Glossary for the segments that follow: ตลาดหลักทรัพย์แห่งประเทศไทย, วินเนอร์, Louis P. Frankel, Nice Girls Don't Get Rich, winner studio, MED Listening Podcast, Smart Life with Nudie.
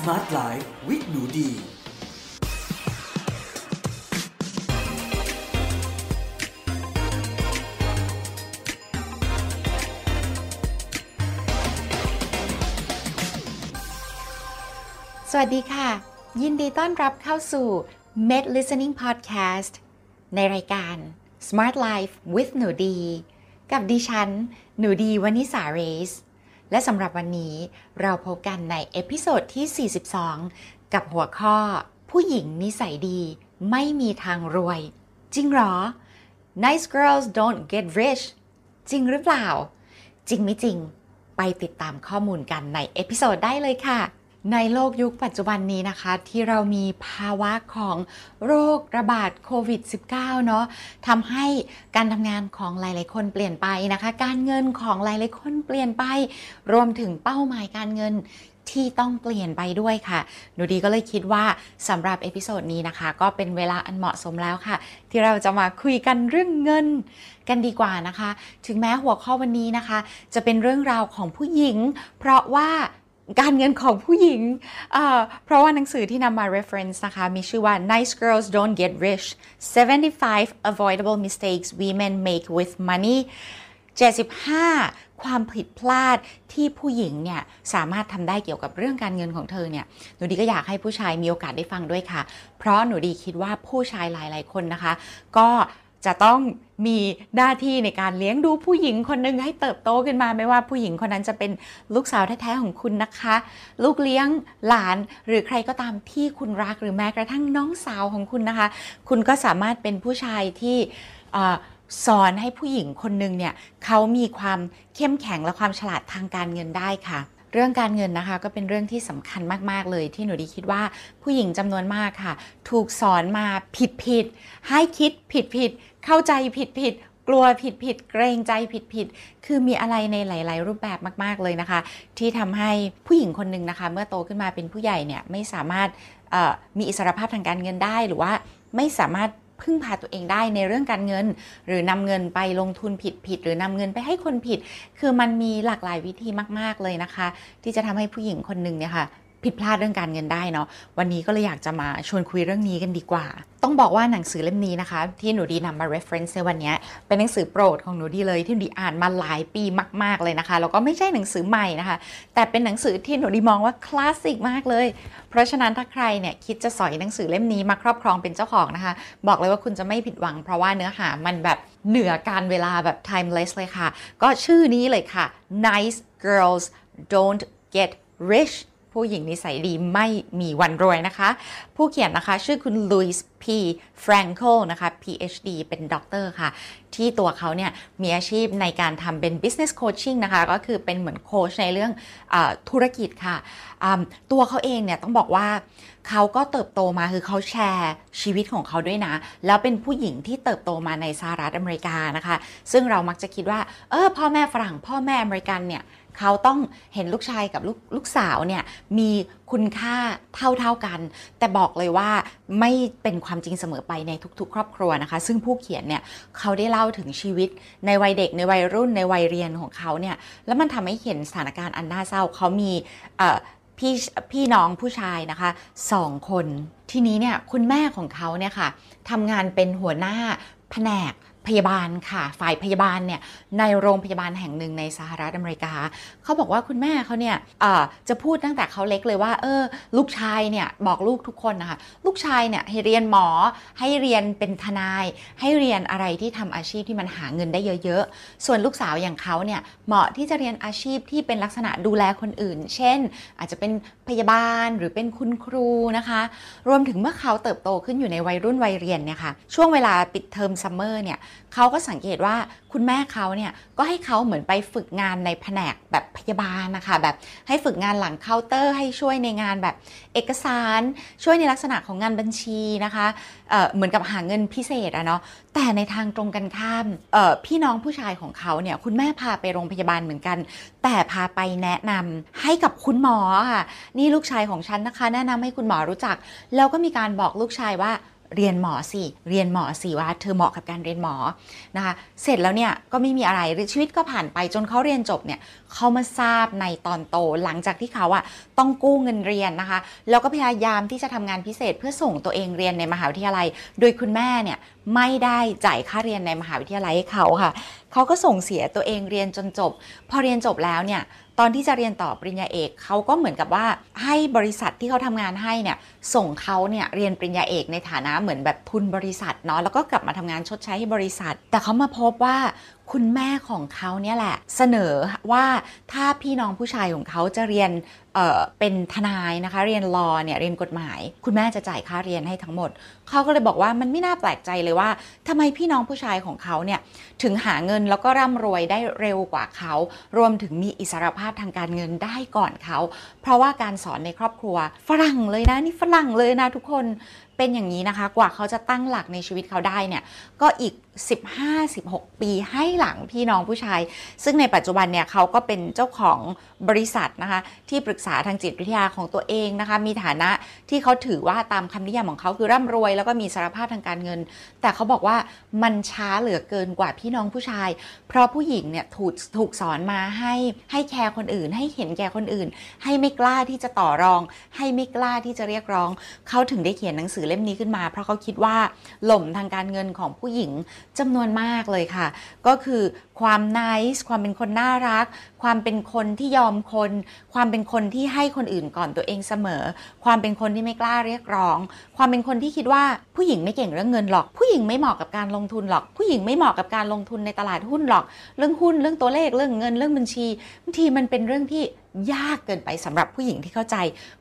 Smart Life with Nudieสวัสดีค่ะยินดีต้อนรับเข้าสู่ MED Listening Podcast ในรายการ Smart Life with Nudie กับดิฉันหนูดีวนิสาเรสและสำหรับวันนี้เราพบกันในเอพิโซดที่42กับหัวข้อผู้หญิงนิสัยดีไม่มีทางรวยจริงหรอ Nice Girls Don't Get Rich จริงหรือเปล่าจริงไม่จริงไปติดตามข้อมูลกันในเอพิโซดได้เลยค่ะในโลกยุคปัจจุบันนี้นะคะที่เรามีภาวะของโรคระบาดโควิด -19 เนาะทำให้การทำงานของหลายๆคนเปลี่ยนไปนะคะการเงินของหลายๆคนเปลี่ยนไปรวมถึงเป้าหมายการเงินที่ต้องเปลี่ยนไปด้วยค่ะหนูดีก็เลยคิดว่าสำหรับเอพิโซดนี้นะคะก็เป็นเวลาอันเหมาะสมแล้วค่ะที่เราจะมาคุยกันเรื่องเงินกันดีกว่านะคะถึงแม้หัวข้อวันนี้นะคะจะเป็นเรื่องราวของผู้หญิงเพราะว่าการเงินของผู้หญิงเพราะว่าหนังสือที่นำมา reference นะคะมีชื่อว่า Nice Girls Don't Get Rich 75 Avoidable Mistakes Women Make with Money 75 ความผิดพลาดที่ผู้หญิงเนี่ยสามารถทำได้เกี่ยวกับเรื่องการเงินของเธอเนี่ยหนูดีก็อยากให้ผู้ชายมีโอกาสได้ฟังด้วยค่ะเพราะหนูดีคิดว่าผู้ชายหลายๆคนนะคะก็จะต้องมีหน้าที่ในการเลี้ยงดูผู้หญิงคนนึงให้เติบโตขึ้นมาไม่ว่าผู้หญิงคนนั้นจะเป็นลูกสาวแท้ๆของคุณนะคะลูกเลี้ยงหลานหรือใครก็ตามที่คุณรักหรือแม้กระทั่งน้องสาวของคุณนะคะคุณก็สามารถเป็นผู้ชายที่สอนให้ผู้หญิงคนนึงเนี่ยเขามีความเข้มแข็งและความฉลาดทางการเงินได้ค่ะเรื่องการเงินนะคะก็เป็นเรื่องที่สำคัญมากๆเลยที่หนูดีคิดว่าผู้หญิงจำนวนมากค่ะถูกสอนมาผิดๆให้คิดผิดๆเข้าใจผิดๆกลัวผิดๆเกรงใจผิดๆคือมีอะไรในหลายๆรูปแบบมากๆเลยนะคะที่ทำให้ผู้หญิงคนนึงนะคะเมื่อโตขึ้นมาเป็นผู้ใหญ่เนี่ยไม่สามารถมีอิสรภาพทางการเงินได้หรือว่าไม่สามารถพึ่งพาตัวเองได้ในเรื่องการเงินหรือนำเงินไปลงทุนผิดหรือนำเงินไปให้คนผิดคือมันมีหลากหลายวิธีมากๆเลยนะคะที่จะทำให้ผู้หญิงคนนึงเนี่ยค่ะผิดพลาดเรื่องการเงินได้เนาะวันนี้ก็เลยอยากจะมาชวนคุยเรื่องนี้กันดีกว่าต้องบอกว่าหนังสือเล่มนี้นะคะที่หนูดีนำมา reference ในวันนี้เป็นหนังสือโปรดของหนูดีเลยที่หนูดีอ่านมาหลายปีมากๆเลยนะคะแล้วก็ไม่ใช่หนังสือใหม่นะคะแต่เป็นหนังสือที่หนูดีมองว่าคลาสสิกมากเลยเพราะฉะนั้นถ้าใครเนี่ยคิดจะสอยหนังสือเล่มนี้มาครอบครองเป็นเจ้าของนะคะบอกเลยว่าคุณจะไม่ผิดหวังเพราะว่าเนื้อหามันแบบเหนือการเวลาแบบ timeless เลยค่ะก็ชื่อนี้เลยค่ะ Nice Girls Don't Get Richผู้หญิงนิสัยดีไม่มีวันรวยนะคะผู้เขียนนะคะชื่อคุณลุยส์พีแฟรงโคลนะคะ PhD เป็นด็อกเตอร์ค่ะที่ตัวเขาเนี่ยมีอาชีพในการทำเป็น business coaching นะคะก็คือเป็นเหมือนโค้ชในเรื่องธุรกิจค่ะตัวเขาเองเนี่ยต้องบอกว่าเขาก็เติบโตมาคือเขาแชร์ชีวิตของเขาด้วยนะแล้วเป็นผู้หญิงที่เติบโตมาในสหรัฐอเมริกานะคะซึ่งเรามักจะคิดว่าพ่อแม่ฝรั่งพ่อแม่อเมริกันเนี่ยเขาต้องเห็นลูกชายกับลูกสาวเนี่ยมีคุณค่าเท่ากันแต่บอกเลยว่าไม่เป็นความจริงเสมอไปในทุกๆครอบครัวนะคะซึ่งผู้เขียนเนี่ยเขาได้เล่าถึงชีวิตในวัยเด็กในวัยรุ่นในวัยเรียนของเขาเนี่ยแล้วมันทำให้เห็นสถานการณ์อันน่าเศร้าเขามีพี่น้องผู้ชายนะคะ2คนทีนี้เนี่ยคุณแม่ของเขาเนี่ยค่ะทำงานเป็นหัวหน้าแผนกพยาบาลค่ะฝ่ายพยาบาลเนี่ยในโรงพยาบาลแห่งหนึ่งในสหรัฐอเมริกาเขาบอกว่าคุณแม่เขาเนี่ยจะพูดตั้งแต่เขาเล็กเลยว่าลูกชายเนี่ยบอกลูกทุกคนนะคะลูกชายเนี่ยให้เรียนหมอให้เรียนเป็นทนายให้เรียนอะไรที่ทำอาชีพที่มันหาเงินได้เยอะๆส่วนลูกสาวอย่างเขาเนี่ยเหมาะที่จะเรียนอาชีพที่เป็นลักษณะดูแลคนอื่นเช่นอาจจะเป็นพยาบาลหรือเป็นคุณครูนะคะรวมถึงเมื่อเขาเติบโตขึ้นอยู่ในวัยรุ่นวัยเรียนเนี่ยค่ะช่วงเวลาปิดเทอมซัมเมอร์เนี่ยเขาก็สังเกตว่าคุณแม่เขาเนี่ยก็ให้เขาเหมือนไปฝึกงานในแผนกแบบพยาบาลนะคะแบบให้ฝึกงานหลังเคาน์เตอร์ให้ช่วยในงานแบบเอกสารช่วยในลักษณะของงานบัญชีนะคะเหมือนกับหาเงินพิเศษอะเนาะแต่ในทางตรงกันข้ามพี่น้องผู้ชายของเขาเนี่ยคุณแม่พาไปโรงพยาบาลเหมือนกันแต่พาไปแนะนำให้กับคุณหมอค่ะนี่ลูกชายของฉันนะคะแนะนำให้คุณหมอรู้จักแล้วก็มีการบอกลูกชายว่าเรียนหมอสิว่าเธอเหมาะกับการเรียนหมอนะคะเสร็จแล้วเนี่ยก็ไม่มีอะไรชีวิตก็ผ่านไปจนเขาเรียนจบเนี่ย เขามาทราบในตอนโตหลังจากที่เขาอะต้องกู้เงินเรียนนะคะแล้วก็พยายามที่จะทำงานพิเศษเพื่อส่งตัวเองเรียนในมหาวิทยาลัยโดยคุณแม่เนี่ยไม่ได้จ่ายค่าเรียนในมหาวิทยาลัยให้เขาค่ะเขาก็ส่งเสียตัวเองเรียนจนจบพอเรียนจบแล้วเนี่ยตอนที่จะเรียนต่อปริญญาเอกเขาก็เหมือนกับว่าให้บริษัทที่เขาทำงานให้เนี่ยส่งเขาเนี่ยเรียนปริญญาเอกในฐานะเหมือนแบบทุนบริษัทเนาะแล้วก็กลับมาทำงานชดใช้ให้บริษัทแต่เขามาพบว่าคุณแม่ของเขาเนี่ยแหละเสนอว่าถ้าพี่น้องผู้ชายของเขาจะเรียนเป็นทนายนะคะเรียน law เนี่ยเรียนกฎหมายคุณแม่จะจ่ายค่าเรียนให้ทั้งหมดเขาก็เลยบอกว่ามันไม่น่าแปลกใจเลยว่าทำไมพี่น้องผู้ชายของเขาเนี่ยถึงหาเงินแล้วก็ร่ำรวยได้เร็วกว่าเขารวมถึงมีอิสรภาพทางการเงินได้ก่อนเขาเพราะว่าการสอนในครอบครัวฝรั่งเลยนะนี่ฝรั่งเลยนะทุกคนเป็นอย่างนี้นะคะกว่าเขาจะตั้งหลักในชีวิตเขาได้เนี่ยก็อีก 15-16 ปีให้หลังพี่น้องผู้ชายซึ่งในปัจจุบันเนี่ยเขาก็เป็นเจ้าของบริษัทนะคะที่ปรึกษาทางจิตวิทยาของตัวเองนะคะมีฐานะที่เขาถือว่าตามคำนิยามของเขาคือร่ำรวยแล้วก็มีสารภาพทางการเงินแต่เขาบอกว่ามันช้าเหลือเกินกว่าพี่น้องผู้ชายเพราะผู้หญิงเนี่ยถูกสอนมาให้แคร์คนอื่นให้เห็นแก่คนอื่นให้ไม่กล้าที่จะต่อรองให้ไม่กล้าที่จะเรียกร้องเขาถึงได้เขียนหนังสือเล่มนี้ขึ้นมาเพราะเขาคิดว่าหล่มทางการเงินของผู้หญิงจำนวนมากเลยค่ะก็คือความ nice ความเป็นคนน่ารักความเป็นคนที่ยอมคนความเป็นคนที่ให้คนอื่นก่อนตัวเองเสมอความเป็นคนที่ไม่กล้าเรียกร้องความเป็นคนที่คิดว่าผู้หญิงไม่เก่งเรื่องเงินหรอกผู้หญิงไม่เหมาะกับการลงทุนหรอกผู้หญิงไม่เหมาะกับการลงทุนในตลาดหุ้นหรอกเรื่องหุ้นเรื่องตัวเลขเรื่องเงินเรื่องบัญชีบางทีมันเป็นเรื่องที่ยากเกินไปสำหรับผู้หญิงที่เข้าใจ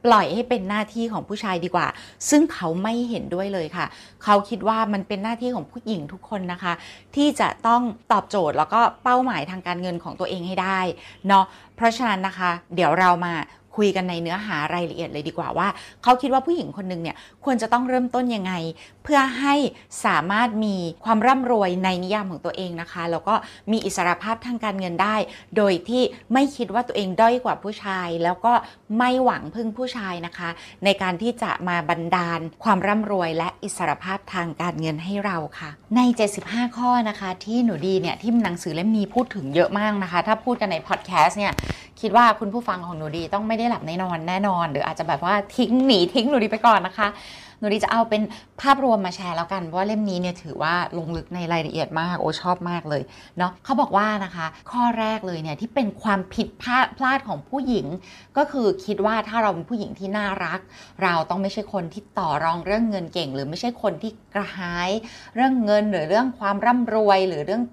ปล่อยให้เป็นหน้าที่ของผู้ชายดีกว่าซึ่งเขาไม่เห็นด้วยเลยค่ะเขาคิดว่ามันเป็นหน้าที่ของผู้หญิงทุกคนนะคะที่จะต้องตอบโจทย์แล้วก็เป้าหมายทางการเงินของตัวเองให้ได้เนาะเพราะฉะนั้นนะคะเดี๋ยวเรามาคุยกันในเนื้อหารายละเอียดเลยดีกว่าว่าเขาคิดว่าผู้หญิงคนนึงเนี่ยควรจะต้องเริ่มต้นยังไงเพื่อให้สามารถมีความร่ำรวยในนิยามของตัวเองนะคะแล้วก็มีอิสรภาพทางการเงินได้โดยที่ไม่คิดว่าตัวเองด้อยกว่าผู้ชายแล้วก็ไม่หวังพึ่งผู้ชายนะคะในการที่จะมาบันดาลความร่ำรวยและอิสรภาพทางการเงินให้เราค่ะใน75ข้อนะคะที่หนูดีเนี่ยที่หนังสือเล่มนี้พูดถึงเยอะมากนะคะถ้าพูดกันในพอดแคสต์เนี่ยคิดว่าคุณผู้ฟังของหนูดีต้องไม่ได้หลับนอนแน่นอนหรืออาจจะแบบว่าทิ้งหนูดีไปก่อนนะคะหนูดีจะเอาเป็นภาพรวมมาแชร์แล้วกันเพราะว่าเล่มนี้เนี่ยถือว่าลงลึกในรายละเอียดมากโอ้ชอบมากเลยเนาะเขาบอกว่านะคะข้อแรกเลยเนี่ยที่เป็นความผิดพลาดของผู้หญิงก็คือคิดว่าถ้าเราเป็นผู้หญิงที่น่ารักเราต้องไม่ใช่คนที่ต่อรองเรื่องเงินเก่งหรือไม่ใช่คนที่กระหายเรื่องเงินหรือเรื่องความร่ำรวยหรือเรื่อง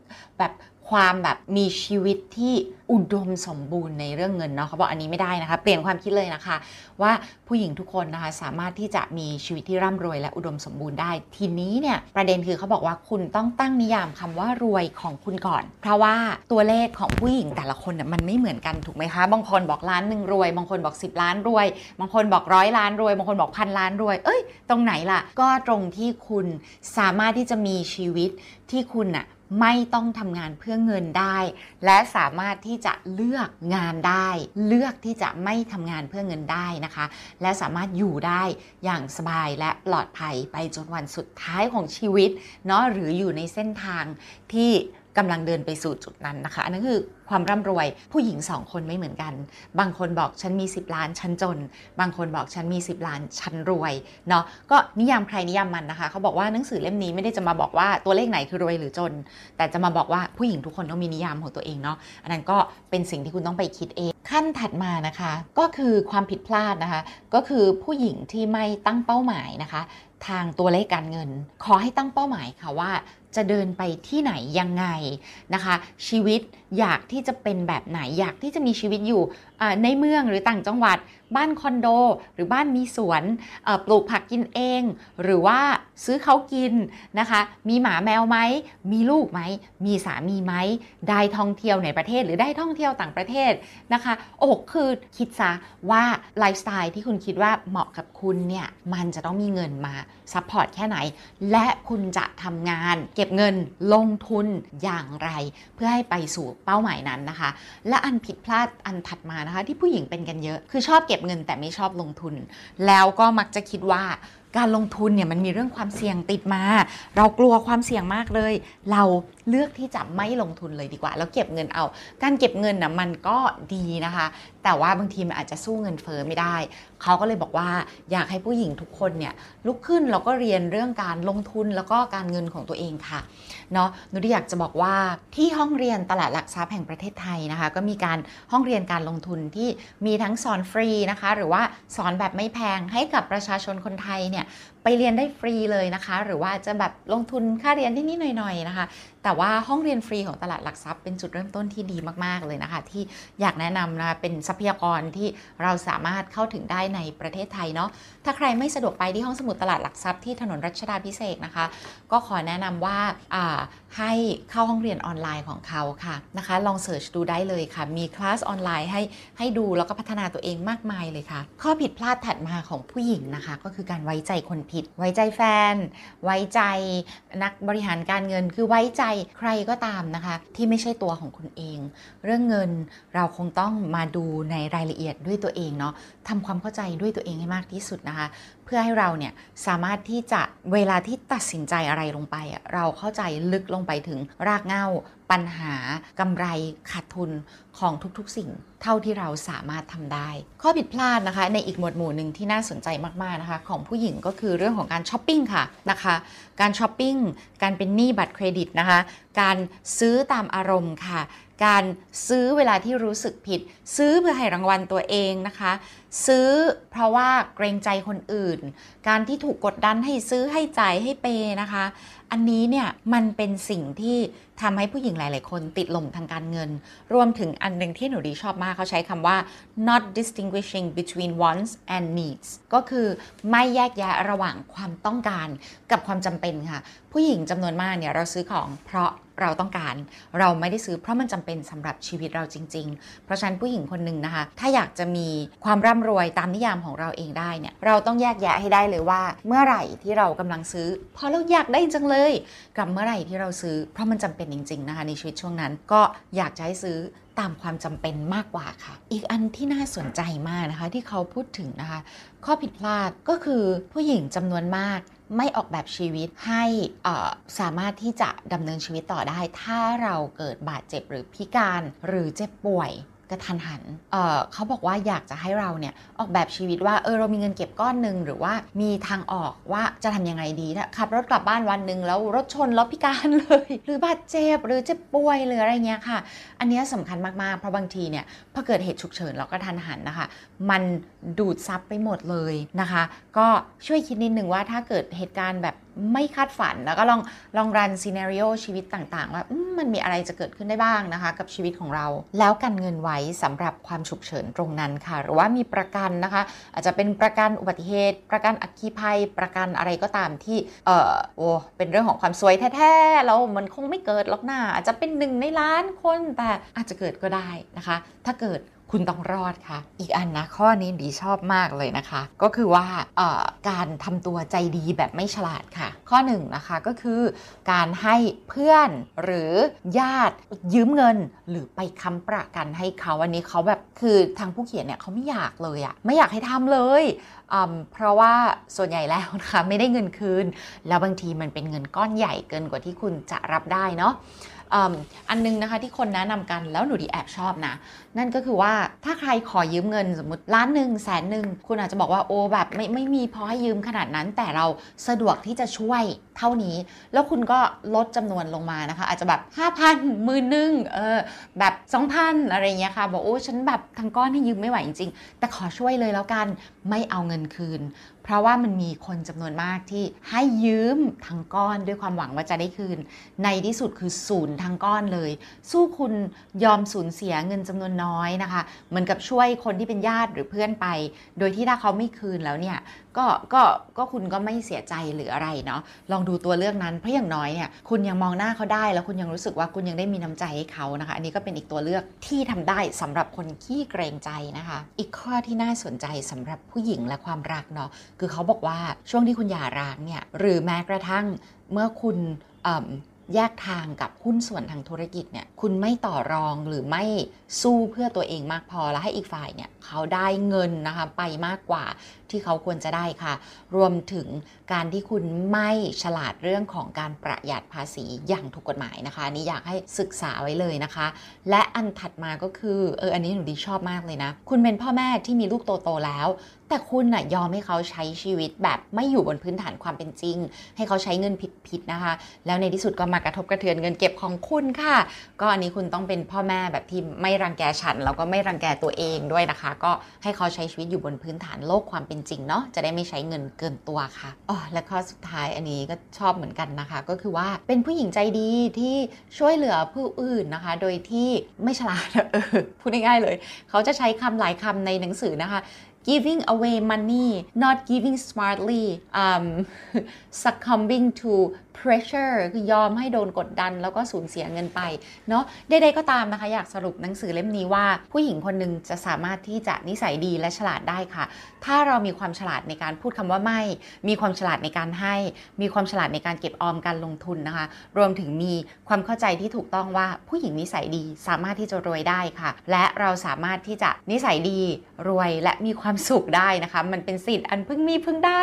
แบบความแบบมีชีวิตที่อุดมสมบูรณ์ในเรื่องเงินเนาะเขาบอกอันนี้ไม่ได้นะคะเปลี่ยนความคิดเลยนะคะว่าผู้หญิงทุกคนนะคะสามารถที่จะมีชีวิตที่ร่ำรวยและอุดมสมบูรณ์ได้ทีนี้เนี่ยประเด็นคือเขาบอกว่าคุณต้องตั้งนิยามคำว่ารวยของคุณก่อนเพราะว่าตัวเลขของผู้หญิงแต่ละคนเนี่ยมันไม่เหมือนกันถูกไหมคะบางคนบอกล้านหนึ่งรวยบางคนบอก10ล้านรวยบางคนบอก100ล้านรวยบางคนบอก1,000ล้านรวยเอ้ยตรงไหนล่ะก็ตรงที่คุณสามารถที่จะมีชีวิตที่คุณอะไม่ต้องทำงานเพื่อเงินได้และสามารถที่จะเลือกงานได้เลือกที่จะไม่ทำงานเพื่อเงินได้นะคะและสามารถอยู่ได้อย่างสบายและปลอดภัยไปจนวันสุดท้ายของชีวิตเนาะหรืออยู่ในเส้นทางที่กำลังเดินไปสู่จุดนั้นนะคะอันนั้นคือความร่ำรวยผู้หญิง2คนไม่เหมือนกันบางคนบอกฉันมี10ล้านฉันจนบางคนบอกฉันมี10ล้านฉันรวยเนาะก็นิยามใครนิยามมันนะคะเขาบอกว่าหนังสือเล่มนี้ไม่ได้จะมาบอกว่าตัวเลขไหนคือรวยหรือจนแต่จะมาบอกว่าผู้หญิงทุกคนต้องมีนิยามของตัวเองเนาะอันนั้นก็เป็นสิ่งที่คุณต้องไปคิดเองขั้นถัดมานะคะก็คือความผิดพลาดนะคะก็คือผู้หญิงที่ไม่ตั้งเป้าหมายนะคะทางตัวเลขการเงินขอให้ตั้งเป้าหมายค่ะว่าจะเดินไปที่ไหนยังไงนะคะชีวิตอยากที่จะเป็นแบบไหนอยากที่จะมีชีวิตอยู่ในเมืองหรือต่างจังหวัดบ้านคอนโดหรือบ้านมีสวนปลูกผักกินเองหรือว่าซื้อเขากินนะคะมีหมาแมวไหมมีลูกไหมมีสามีไหมได้ท่องเที่ยวในประเทศหรือได้ท่องเที่ยวต่างประเทศนะคะโอ้คือคิดซะว่าไลฟ์สไตล์ที่คุณคิดว่าเหมาะกับคุณเนี่ยมันจะต้องมีเงินมาซัพพอร์ตแค่ไหนและคุณจะทำงานเก็บเงินลงทุนอย่างไรเพื่อให้ไปสู่เป้าหมายนั้นนะคะและอันผิดพลาดอันถัดมานะคะที่ผู้หญิงเป็นกันเยอะคือชอบเก็บเงินแต่ไม่ชอบลงทุนแล้วก็มักจะคิดว่าการลงทุนเนี่ยมันมีเรื่องความเสี่ยงติดมาเรากลัวความเสี่ยงมากเลยเรา เลือกที่จะไม่ลงทุนเลยดีกว่าแล้วเก็บเงินเอาการเก็บเงินนะมันก็ดีนะคะแต่ว่าบางทีมันอาจจะสู้เงินเฟ้อไม่ได้เขาก็เลยบอกว่าอยากให้ผู้หญิงทุกคนเนี่ยลุกขึ้นแล้วก็เรียนเรื่องการลงทุนแล้วก็การเงินของตัวเองค่ะเนาะหนูอยากจะบอกว่าที่ห้องเรียนตลาดหลักทรัพย์แห่งประเทศไทยนะคะก็มีการห้องเรียนการลงทุนที่มีทั้งสอนฟรีนะคะหรือว่าสอนแบบไม่แพงให้กับประชาชนคนไทยเนี่ยไปเรียนได้ฟรีเลยนะคะหรือว่าจะแบบลงทุนค่าเรียนนิดๆหน่อยๆนะคะแต่ว่าห้องเรียนฟรีของตลาดหลักทรัพย์เป็นจุดเริ่มต้นที่ดีมากๆเลยนะคะที่อยากแนะนำนะคะเป็นทรัพยากรที่เราสามารถเข้าถึงได้ในประเทศไทยเนาะถ้าใครไม่สะดวกไปที่ห้องสมุดตลาดหลักทรัพย์ที่ถนนรัชดาภิเษกนะคะก็ขอแนะนำว่าให้เข้าห้องเรียนออนไลน์ของเขาค่ะนะคะลองเสิร์ชดูได้เลยค่ะมีคลาสออนไลน์ให้ดูแล้วก็พัฒนาตัวเองมากมายเลยค่ะข้อผิดพลาดถัดมาของผู้หญิงนะคะก็คือการไว้ใจคนผิดไว้ใจแฟนไว้ใจนักบริหารการเงินคือไว้ใจใครก็ตามนะคะที่ไม่ใช่ตัวของคุณเองเรื่องเงินเราคงต้องมาดูในรายละเอียดด้วยตัวเองเนาะทำความเข้าใจด้วยตัวเองให้มากที่สุดนะคะเพื่อให้เราเนี่ยสามารถที่จะเวลาที่ตัดสินใจอะไรลงไปเราเข้าใจลึกลงไปถึงรากเหง้าปัญหากำไรขาดทุนของทุกๆสิ่งเท่าที่เราสามารถทำได้ข้อผิดพลาดนะคะในอีกหมวดหมู่หนึ่งที่น่าสนใจมากๆนะคะของผู้หญิงก็คือเรื่องของการช้อปปิ้งค่ะนะคะการช้อปปิ้งการเป็นหนี้บัตรเครดิตนะคะการซื้อตามอารมณ์ค่ะการซื้อเวลาที่รู้สึกผิดซื้อเพื่อให้รางวัลตัวเองนะคะซื้อเพราะว่าเกรงใจคนอื่นการที่ถูกกดดันให้ซื้อให้จ่ายให้เปย์นะคะอันนี้เนี่ยมันเป็นสิ่งที่ทำให้ผู้หญิงหลายๆคนติดลมทางการเงินรวมถึงอันนึงที่หนูดีชอบมากเขาใช้คำว่า not distinguishing between wants and needs ก็คือไม่แยกแยะระหว่างความต้องการกับความจำเป็นค่ะผู้หญิงจำนวนมากเนี่ยเราซื้อของเพราะเราต้องการเราไม่ได้ซื้อเพราะมันจำเป็นสำหรับชีวิตเราจริงๆเพราะฉะนั้นผู้หญิงคนหนึ่งนะคะถ้าอยากจะมีความร่ำรวยตามนิยามของเราเองได้เนี่ยเราต้องแยกแยะให้ได้เลยว่าเมื่อไหร่ที่เรากำลังซื้อเพราะเราอยากได้จังเลยกับเมื่อไหร่ที่เราซื้อเพราะมันจำเป็นจริงๆนะคะในชีวิตช่วงนั้นก็อยากจะให้ซื้อตามความจำเป็นมากกว่าค่ะอีกอันที่น่าสนใจมากนะคะที่เขาพูดถึงนะคะข้อผิดพลาดก็คือผู้หญิงจำนวนมากไม่ออกแบบชีวิตให้สามารถที่จะดำเนินชีวิตต่อได้ถ้าเราเกิดบาดเจ็บหรือพิการหรือเจ็บป่วยกระทันหัน เขาบอกว่าอยากจะให้เราเนี่ยออกแบบชีวิตว่าเรามีเงินเก็บก้อนหนึ่งหรือว่ามีทางออกว่าจะทำยังไงดีนะขับรถกลับบ้านวันหนึ่งแล้วรถชนแล้วพิการเลยหรือบาดเจ็บหรือเจ็บป่วยหรืออะไรเงี้ยค่ะอันนี้สำคัญมากๆเพราะบางทีเนี่ยพอเกิดเหตุฉุกเฉินเราก็ทันหันนะคะมันดูดซับไปหมดเลยนะคะก็ช่วยคิดนิดนึงว่าถ้าเกิดเหตุการณ์แบบไม่คาดฝันแล้วก็ลองรันซีนาริโอชีวิตต่างๆว่ามันมีอะไรจะเกิดขึ้นได้บ้างนะคะกับชีวิตของเราแล้วกันเงินไว้สำหรับความฉุกเฉินตรงนั้นค่ะหรือว่ามีประกันนะคะอาจจะเป็นประกันอุบัติเหตุประกันอัคคีภัยประกันอะไรก็ตามที่เป็นเรื่องของความซวยแท้ๆแล้วมันคงไม่เกิดหรอกนะอาจจะเป็น1ในล้านคนแต่อาจจะเกิดก็ได้นะคะถ้าเกิดคุณต้องรอดค่ะอีกอันนะข้อนี้ดีชอบมากเลยนะคะก็คือว่าการทำตัวใจดีแบบไม่ฉลาดค่ะข้อหนึ่งนะคะก็คือการให้เพื่อนหรือญาติยืมเงินหรือไปค้ำประกันให้เขาอันนี้เขาแบบคือทางผู้เขียนเนี่ยเขาไม่อยากเลยอะไม่อยากให้ทำเลยเพราะว่าส่วนใหญ่แล้วนะคะไม่ได้เงินคืนแล้วบางทีมันเป็นเงินก้อนใหญ่เกินกว่าที่คุณจะรับได้เนาะอันนึงนะคะที่คนแนะนำกันแล้วหนูดีแอบชอบนะนั่นก็คือว่าถ้าใครขอยืมเงินสมมติล้านหนึ่งแสนหนึ่งคุณอาจจะบอกว่าโอ้แบบไม่มีพอให้ยืมขนาดนั้นแต่เราสะดวกที่จะช่วยเท่านี้แล้วคุณก็ลดจำนวนลงมานะคะอาจจะแบบ 5,000 10,000 แบบ 2,000 อะไรเงี้ยค่ะบอกโอ้ฉันแบบทางก้อนให้ยืมไม่ไหวจริงๆแต่ขอช่วยเลยแล้วกันไม่เอาเงินคืนเพราะว่ามันมีคนจำนวนมากที่ให้ยืมทางก้อนด้วยความหวังว่าจะได้คืนในที่สุดคือศูนย์ทางก้อนเลยสู้คุณยอมสูญเสียเงินจำนวนน้อยนะคะเหมือนกับช่วยคนที่เป็นญาติหรือเพื่อนไปโดยที่ถ้าเขาไม่คืนแล้วเนี่ยก็คุณก็ไม่เสียใจหรืออะไรเนาะลองดูตัวเลือกนั้นเพราะอย่างน้อยเนี่ยคุณยังมองหน้าเขาได้แล้วคุณยังรู้สึกว่าคุณยังได้มีน้ำใจให้เขานะคะอันนี้ก็เป็นอีกตัวเลือกที่ทำได้สำหรับคนขี้เกรงใจนะคะอีกข้อที่น่าสนใจสำหรับผู้หญิงและความรักเนาะคือเขาบอกว่าช่วงที่คุณหย่าร้างเนี่ยหรือแม้กระทั่งเมื่อคุณ แยกทางกับหุ้นส่วนทางธุรกิจเนี่ยคุณไม่ต่อรองหรือไม่สู้เพื่อตัวเองมากพอแล้วให้อีกฝ่ายเนี่ยเขาได้เงินนะคะไปมากกว่าที่เขาควรจะได้ค่ะรวมถึงการที่คุณไม่ฉลาดเรื่องของการประหยัดภาษีอย่างถูกกฎหมายนะคะนี่อยากให้ศึกษาไว้เลยนะคะและอันถัดมาก็คืออันนี้หนูดีชอบมากเลยนะคุณเป็นพ่อแม่ที่มีลูกโตๆแล้วแต่คุณน่ะยอมให้เขาใช้ชีวิตแบบไม่อยู่บนพื้นฐานความเป็นจริงให้เขาใช้เงินผิดๆนะคะแล้วในที่สุดก็มากระทบกระเทือนเงินเก็บของคุณค่ะก็อันนี้คุณต้องเป็นพ่อแม่แบบที่ไม่รังแกฉันแล้วก็ไม่รังแกตัวเองด้วยนะคะก็ให้เขาใช้ชีวิตอยู่บนพื้นฐานโลกความเป็นจริงเนาะจะได้ไม่ใช้เงินเกินตัวค่ะและข้อสุดท้ายอันนี้ก็ชอบเหมือนกันนะคะก็คือว่าเป็นผู้หญิงใจดีที่ช่วยเหลือผู้อื่นนะคะโดยที่ไม่ฉลาดพูดง่ายๆเลยเขาจะใช้คำหลายคำในหนังสือนะคะgiving away money, not giving smartly, succumbing to pressure คือยอมให้โดนกดดันแล้วก็สูญเสียเงินไปเนาะใดๆก็ตามนะคะอยากสรุปหนังสือเล่มนี้ว่าผู้หญิงคนหนึ่งจะสามารถที่จะนิสัยดีและฉลาดได้ค่ะถ้าเรามีความฉลาดในการพูดคำว่าไม่มีความฉลาดในการให้มีความฉลาดในการเก็บออมการลงทุนนะคะรวมถึงมีความเข้าใจที่ถูกต้องว่าผู้หญิงนิสัยดีสามารถที่จะรวยได้ค่ะและเราสามารถที่จะนิสัยดีรวยและมีความสุขได้นะคะมันเป็นสิทธิ์อันพึงมีพึงได้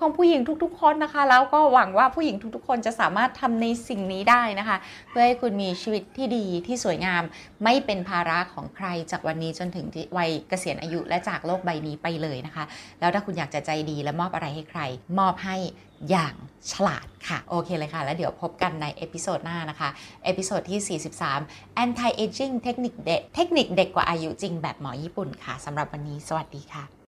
ของผู้หญิงทุกๆคนนะคะแล้วก็หวังว่าผู้หญิงทุกๆคนจะสามารถทำในสิ่งนี้ได้นะคะเพื่อให้คุณมีชีวิตที่ดีที่สวยงามไม่เป็นภาระของใครจากวันนี้จนถึงวัยเกษียณอายุและจากโลกใบนี้ไปเลยนะคะแล้วถ้าคุณอยากจะใจดีและมอบอะไรให้ใครมอบให้อย่างฉลาดค่ะโอเคเลยค่ะแล้วเดี๋ยวพบกันในเอพิโซดหน้านะคะเอพิโซดที่43 Anti Aging เทคนิคเด็กกว่าอายุจริงแบบหมอญี่ปุ่นค่ะสำหรับวันนี้สวัสดีค่ะ